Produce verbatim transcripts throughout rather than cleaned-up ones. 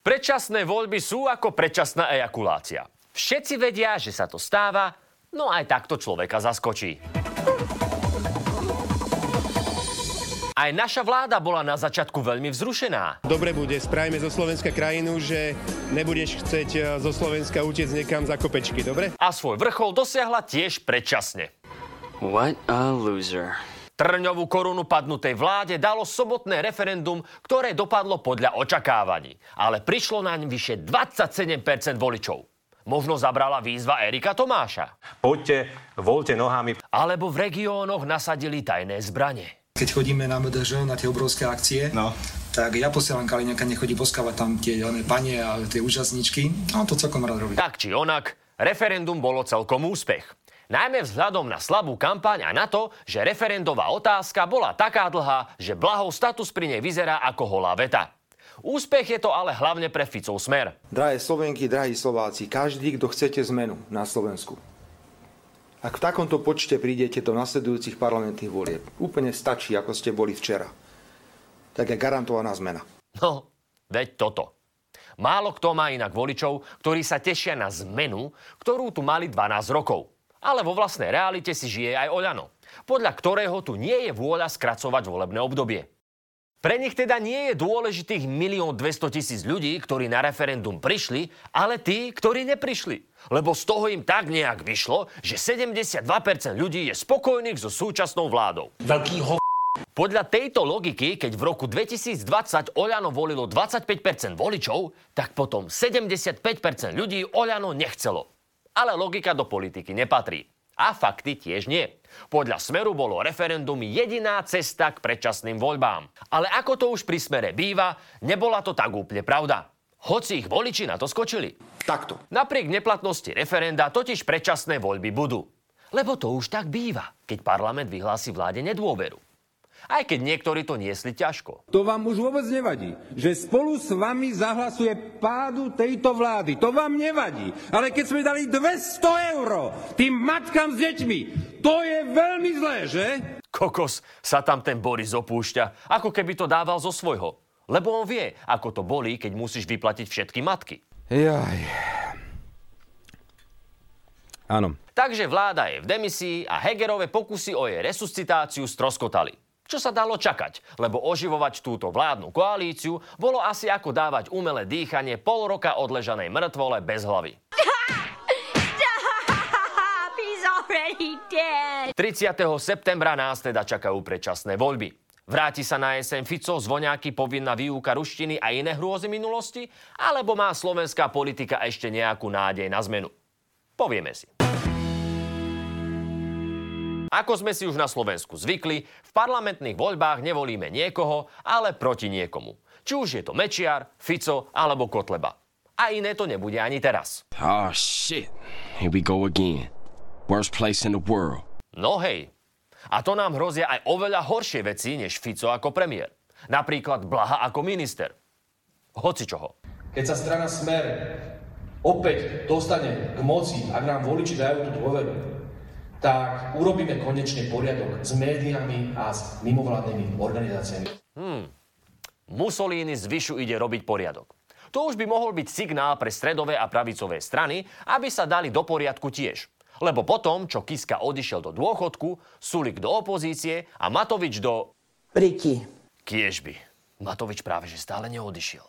Predčasné voľby sú ako predčasná ejakulácia. Všetci vedia, že sa to stáva, no aj takto človeka zaskočí. Aj naša vláda bola na začiatku veľmi vzrušená. Dobre bude, spravíme zo Slovenska krajinu, že nebudeš chcieť zo Slovenska utiec niekam za kopečky, dobre? A svoj vrchol dosiahla tiež predčasne. What a loser. Trňovú korunu padnutej vláde dalo sobotné referendum, ktoré dopadlo podľa očakávaní. Ale prišlo naň vyše dvadsaťsedem percent voličov. Možno zabrala výzva Erika Tomáša. Poďte, voľte nohami. Alebo v regiónoch nasadili tajné zbrane. Keď chodíme na em dé žé, na tie obrovské akcie, no, tak ja posielam Kaliňaka, nechodí boskávať tam tie oné panie a tie účastničky. A on to celkom rád robí. Tak či onak, referendum bolo celkom úspech. Najmä vzhľadom na slabú kampaň a na to, že referendová otázka bola taká dlhá, že Blahov status pri nej vyzerá ako holá veta. Úspech je to ale hlavne pre Ficov smer. Drahé Slovenky, drahí Slováci, každý, kto chcete zmenu na Slovensku, ak v takomto počte prídete do nasledujúcich parlamentných volieb, úplne stačí, ako ste boli včera, tak je garantovaná zmena. No, veď toto. Málo kto má inak voličov, ktorí sa tešia na zmenu, ktorú tu mali dvanásť rokov. Ale vo vlastnej realite si žije aj OĽANO, podľa ktorého tu nie je vôľa skracovať volebné obdobie. Pre nich teda nie je dôležitých milión dvestotisíc ľudí, ktorí na referendum prišli, ale tí, ktorí neprišli. Lebo z toho im tak nejak vyšlo, že sedemdesiatdva percent ľudí je spokojných so súčasnou vládou. Veľký ho... Podľa tejto logiky, keď v roku dvetisícdvadsať OĽANO volilo dvadsaťpäť percent voličov, tak potom sedemdesiatpäť percent ľudí OĽANO nechcelo. Ale logika do politiky nepatrí. A fakty tiež nie. Podľa Smeru bolo referendum jediná cesta k predčasným voľbám. Ale ako to už pri Smere býva, nebola to tak úplne pravda. Hoci ich voliči na to skočili. Takto. Napriek neplatnosti referenda totiž predčasné voľby budú. Lebo to už tak býva, keď parlament vyhlási vláde nedôveru. Aj keď niektorí to niesli ťažko. To vám už vôbec nevadí, že spolu s vami zahlasuje pádu tejto vlády. To vám nevadí. Ale keď sme dali dvesto eur tým matkám s deťmi, to je veľmi zlé, že? Kokos, sa tam ten Boris opúšťa, ako keby to dával zo svojho. Lebo on vie, ako to bolí, keď musíš vyplatiť všetky matky. Jaj. Áno. Takže vláda je v demisii a Hegerove pokusy o jej resuscitáciu stroskotali. Čo sa dalo čakať, lebo oživovať túto vládnu koalíciu bolo asi ako dávať umelé dýchanie pol roka odležanej mŕtvole bez hlavy. tridsiateho septembra nás teda čakajú predčasné voľby. Vráti sa na jeseň Fico, Zvoňáky, povinná výuka ruštiny a iné hrôzy minulosti? Alebo má slovenská politika ešte nejakú nádej na zmenu? Povieme si. Ako sme si už na Slovensku zvykli, v parlamentných voľbách nevolíme niekoho, ale proti niekomu. Či už je to Mečiar, Fico alebo Kotleba. A iné to nebude ani teraz. Oh, shit. Here we go again. Worst place in the world. No hej. A to nám hrozia aj oveľa horšie veci, než Fico ako premiér. Napríklad Blaha ako minister. Hoci čoho. Keď sa strana Smer opäť dostane k moci, ak nám voliči dajú tú dôveru, tak urobíme konečne poriadok s médiami a s mimovládnymi organizáciami. Hmm. Mussolini zvyšu ide robiť poriadok. To už by mohol byť signál pre stredové a pravicové strany, aby sa dali do poriadku tiež. Lebo potom, čo Kiska odišiel do dôchodku, Sulik do opozície a Matovič do... Priti. Kiežby. Matovič práve že stále neodišiel.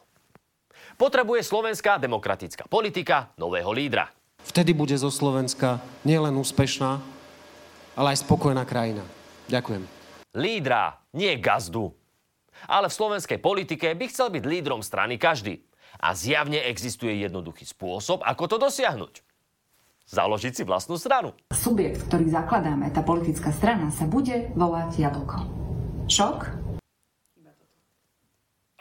Potrebuje slovenská demokratická politika nového lídra. Vtedy bude zo Slovenska nielen úspešná, ale aj spokojná krajina. Ďakujem. Lídra, nie gazdu. Ale v slovenskej politike by chcel byť lídrom strany každý. A zjavne existuje jednoduchý spôsob, ako to dosiahnuť. Založiť si vlastnú stranu. Subjekt, ktorý zakladáme, tá politická strana, sa bude volať Jablko. Šok?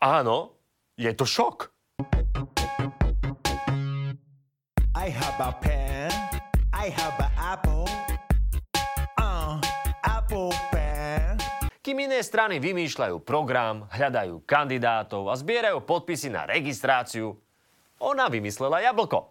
Áno, je to šok. I have a pen, I have a apple, uh, apple pen. Kým iné strany vymýšľajú program, hľadajú kandidátov a zbierajú podpisy na registráciu, ona vymyslela jablko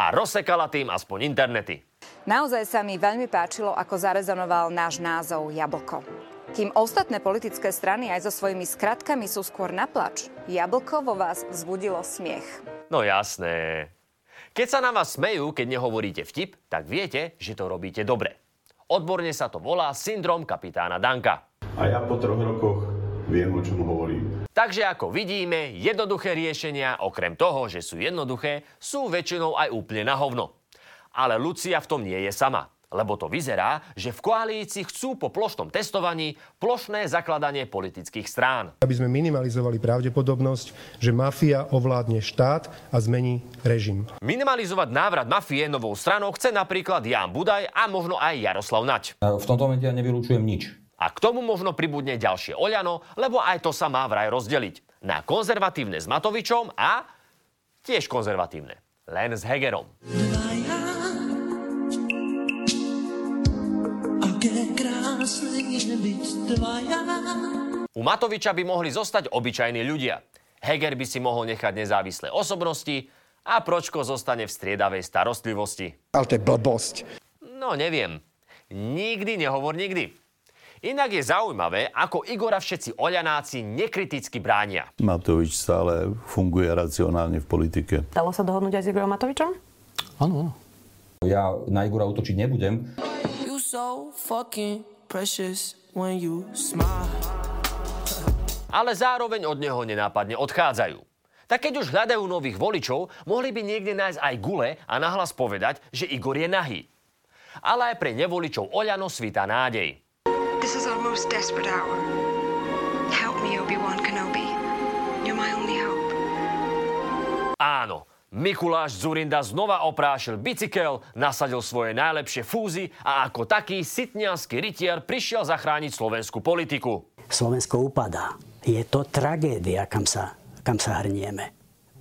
a rozsekala tým aspoň internety. Naozaj sa mi veľmi páčilo, ako zarezonoval náš názov Jablko. Kým ostatné politické strany aj so svojimi skratkami sú skôr na plač, Jablko vo vás vzbudilo smiech. No jasné. Keď sa na vás smejú, keď nehovoríte vtip, tak viete, že to robíte dobre. Odborne sa to volá syndrom kapitána Danka. A ja po troch rokoch viem, o čom hovorím. Takže ako vidíme, jednoduché riešenia, okrem toho, že sú jednoduché, sú väčšinou aj úplne na hovno. Ale Lucia v tom nie je sama, lebo to vyzerá, že v koalícii chcú po plošnom testovaní plošné zakladanie politických strán. Aby sme minimalizovali pravdepodobnosť, že mafia ovládne štát a zmení režim. Minimalizovať návrat mafie novou stranou chce napríklad Ján Budaj a možno aj Jaroslav Naď. V tomto momente ja nevylučujem nič. A k tomu možno pribudne ďalšie OĽANO, lebo aj to sa má vraj rozdeliť. Na konzervatívne s Matovičom a tiež konzervatívne. Len s Hegerom. U Matoviča by mohli zostať obyčajní ľudia. Heger by si mohol nechať nezávislé osobnosti a Pročko zostane v striedavej starostlivosti. Ale to je blbosť. No neviem. Nikdy nehovor nikdy. Inak je zaujímavé, ako Igora všetci oľanáci nekriticky bránia. Matovič stále funguje racionálne v politike. Dalo sa dohodnúť aj s Igorom Matovičom? Áno. Ja na Igora útočiť nebudem. You so fucking precious when you smile. Ale zároveň od neho nenápadne odchádzajú. Tak keď už hľadajú nových voličov, mohli by niekde nájsť aj gule a nahlas povedať, že Igor je nahý. Ale aj pre nevoličov OĽaNO svitá nádej. This is our most desperate hour. Help me, Obi-Wan Kenobi. You're my only hope. Áno, Mikuláš Dzurinda znova oprášil bicykel, nasadil svoje najlepšie fúzy a ako taký sitňanský rytier prišiel zachrániť slovenskú politiku. Slovensko upadá. Je to tragédia, kam sa, kam sa hrnieme.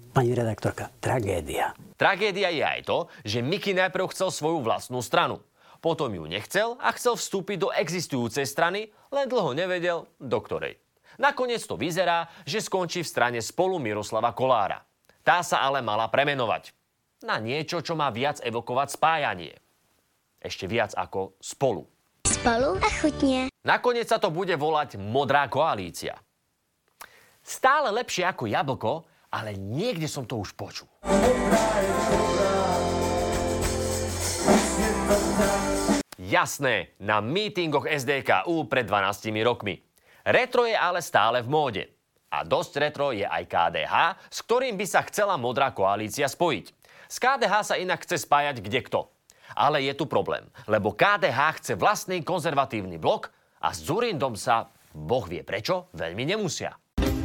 Pani redaktorka, tragédia. Tragédia je aj to, že Miky najprv chcel svoju vlastnú stranu. Potom ju nechcel a chcel vstúpiť do existujúcej strany, len dlho nevedel, do ktorej. Nakoniec to vyzerá, že skončí v strane Spolu Miroslava Kolára. Tá sa ale mala premenovať na niečo, čo má viac evokovať spájanie. Ešte viac ako Spolu. Spolu a chutne. Nakoniec sa to bude volať Modrá koalícia. Stále lepšie ako jablko, ale niekde som to už počul. Jasné, na mítingoch es dé ká ú pred dvanástimi rokmi. Retro je ale stále v móde. A dosť retro je aj ká dé há, s ktorým by sa chcela Modrá koalícia spojiť. S ká dé há sa inak chce spájať kdekto. Ale je tu problém, lebo ká dé há chce vlastný konzervatívny blok a s Dzurindom sa, boh vie prečo, veľmi nemusia.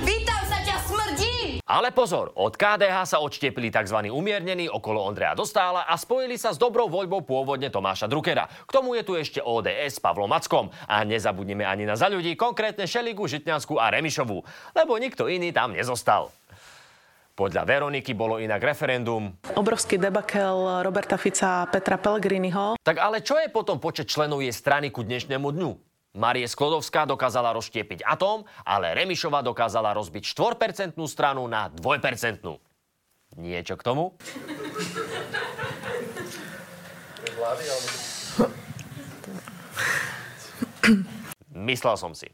Vítam sa ťa, smrdí! Ale pozor, od ká dé há sa odštiepili tzv. Umiernení okolo Ondreja Dostála a spojili sa s dobrou voľbou pôvodne Tomáša Druckera. K tomu je tu ešte ó dé es s Pavlom Mackom. A nezabudnime ani na Za ľudí, konkrétne Šeligu, Žitňanskú a Remišovú, lebo nikto iný tam nezostal. Podľa Veroniky bolo inak referendum. Obrovský debakel Roberta Fica a Petra Pellegriniho. Tak ale čo je potom počet členov jej strany ku dnešnému dňu? Marie Sklodovská dokázala rozštiepiť atóm, ale Remišová dokázala rozbiť štyri percentnú stranu na dvojpercentnú. Niečo k tomu? Myslel som si.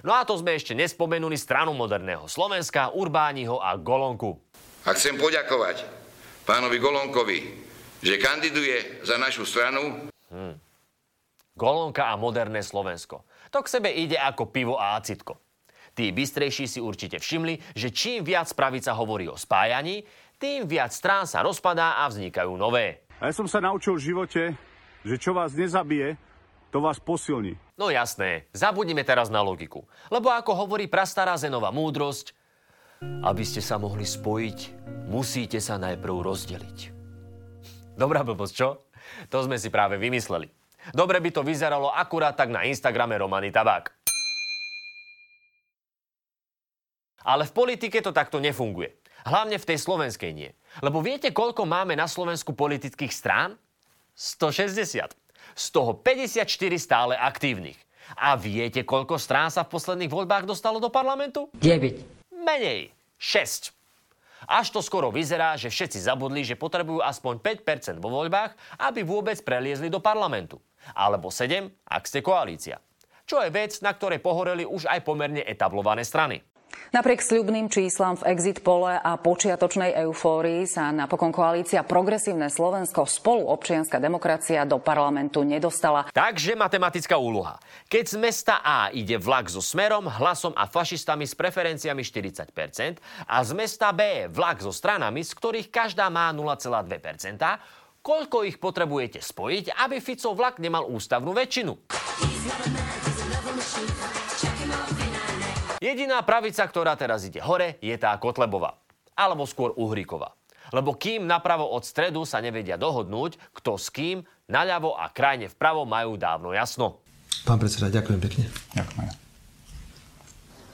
No a to sme ešte nespomenuli stranu moderného Slovenska, Urbániho a Golonku. A chcem poďakovať pánovi Golonkovi, že kandiduje za našu stranu. Hmm. Golonka a moderné Slovensko. To k sebe ide ako pivo a acitko. Tí bystrejší si určite všimli, že čím viac pravica hovorí o spájaní, tým viac strán sa rozpadá a vznikajú nové. A ja som sa naučil v živote, že čo vás nezabije, to vás posilní. No jasné, zabudnime teraz na logiku. Lebo ako hovorí prastará Zenová múdrosť, aby ste sa mohli spojiť, musíte sa najprv rozdeliť. Dobrá blbosť, čo? To sme si práve vymysleli. Dobre by to vyzeralo akurát tak na Instagrame Romany Tabák. Ale v politike to takto nefunguje. Hlavne v tej slovenskej nie. Lebo viete, koľko máme na Slovensku politických strán? sto šesťdesiat. Z toho päťdesiatštyri stále aktívnych. A viete, koľko strán sa v posledných voľbách dostalo do parlamentu? deväť. Menej. šesť. Až to skoro vyzerá, že všetci zabudli, že potrebujú aspoň päť percent vo voľbách, aby vôbec preliezli do parlamentu. Alebo sedem, ak ste koalícia. Čo je vec, na ktorej pohoreli už aj pomerne etablované strany. Napriek sľubným číslam v exit pole a počiatočnej eufórii sa napokon koalícia Progresívne Slovensko Spolu občianska demokracia do parlamentu nedostala. Takže matematická úloha. Keď z mesta A ide vlak so Smerom, Hlasom a fašistami s preferenciami štyridsať percent a z mesta B vlak so stranami, z ktorých každá má nula celá dve percentá, koľko ich potrebujete spojiť, aby Ficov vlak nemal ústavnú väčšinu? Jediná pravica, ktorá teraz ide hore, je tá Kotlebová. Alebo skôr Uhríková. Lebo kým napravo od stredu sa nevedia dohodnúť, kto s kým, naľavo a krajne vpravo majú dávno jasno. Pán predseda, ďakujem pekne. Ďakujem.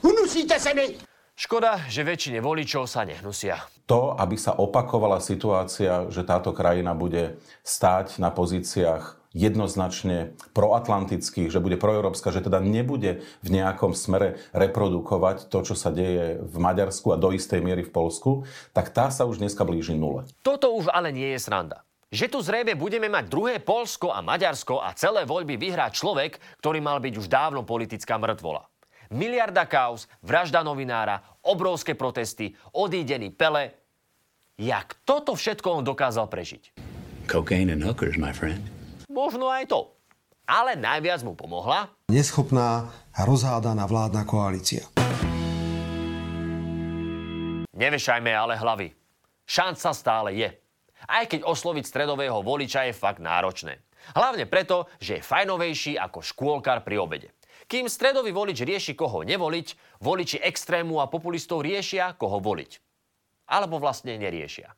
Hnusíte sa mi! Škoda, že väčšine voličov sa nehnusia. To, aby sa opakovala situácia, že táto krajina bude stáť na pozíciách jednoznačne proatlantických, že bude proeurópska, že teda nebude v nejakom smere reprodukovať to, čo sa deje v Maďarsku a do istej miery v Poľsku, tak tá sa už dneska blíži nule. Toto už ale nie je sranda. Že tu zrejme budeme mať druhé Poľsko a Maďarsko a celé voľby vyhrá človek, ktorý mal byť už dávno politická mŕtvola. Miliarda kauz, vražda novinára, obrovské protesty, odídený Pele. Jak toto všetko on dokázal prežiť? Cocaine and hookers, my friend. Možno aj to. Ale najviac mu pomohla neschopná a rozhádaná vládna koalícia. Nevešajme ale hlavy. Šanca stále je. Aj keď osloviť stredového voliča je fakt náročné. Hlavne preto, že je fajnovejší ako škôlkar pri obede. Kým stredový volič rieši, koho nevoliť, voliči extrému a populistov riešia, koho voliť. Alebo vlastne neriešia.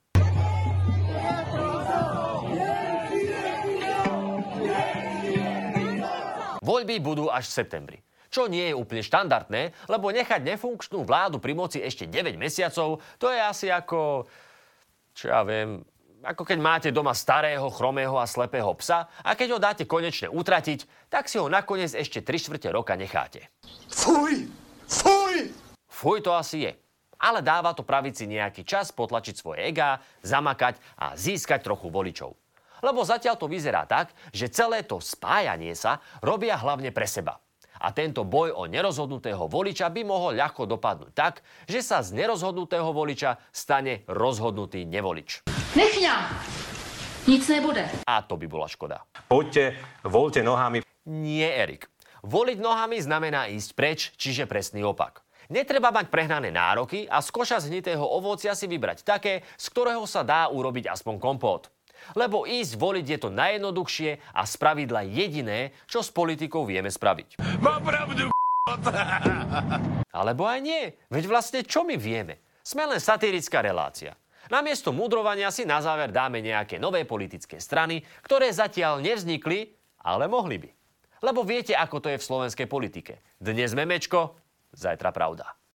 Voľby budú až v septembri. Čo nie je úplne štandardné, lebo nechať nefunkčnú vládu pri moci ešte deväť mesiacov, to je asi ako, čo ja viem, ako keď máte doma starého, chromého a slepého psa a keď ho dáte konečne utratiť, tak si ho nakoniec ešte tri štvrte roka necháte. Fuj! Fuj! Fuj to asi je. Ale dáva to pravici nejaký čas potlačiť svoje egá, zamakať a získať trochu voličov. Lebo zatiaľ to vyzerá tak, že celé to spájanie sa robia hlavne pre seba. A tento boj o nerozhodnutého voliča by mohol ľahko dopadnúť tak, že sa z nerozhodnutého voliča stane rozhodnutý nevolič. Nech mňa! Nic nebude. A to by bola škoda. Poďte, voľte nohami. Nie, Erik. Voliť nohami znamená ísť preč, čiže presný opak. Netreba mať prehnané nároky a z koša zhnitého ovocia si vybrať také, z ktorého sa dá urobiť aspoň kompót. Lebo ísť voliť je to najjednoduchšie a spravidla jediné, čo s politikou vieme spraviť. Mám pravdu, alebo aj nie. Veď vlastne čo my vieme? Sme len satirická relácia. Namiesto mudrovania si na záver dáme nejaké nové politické strany, ktoré zatiaľ nevznikli, ale mohli by. Lebo viete, ako to je v slovenskej politike. Dnes memečko, zajtra pravda.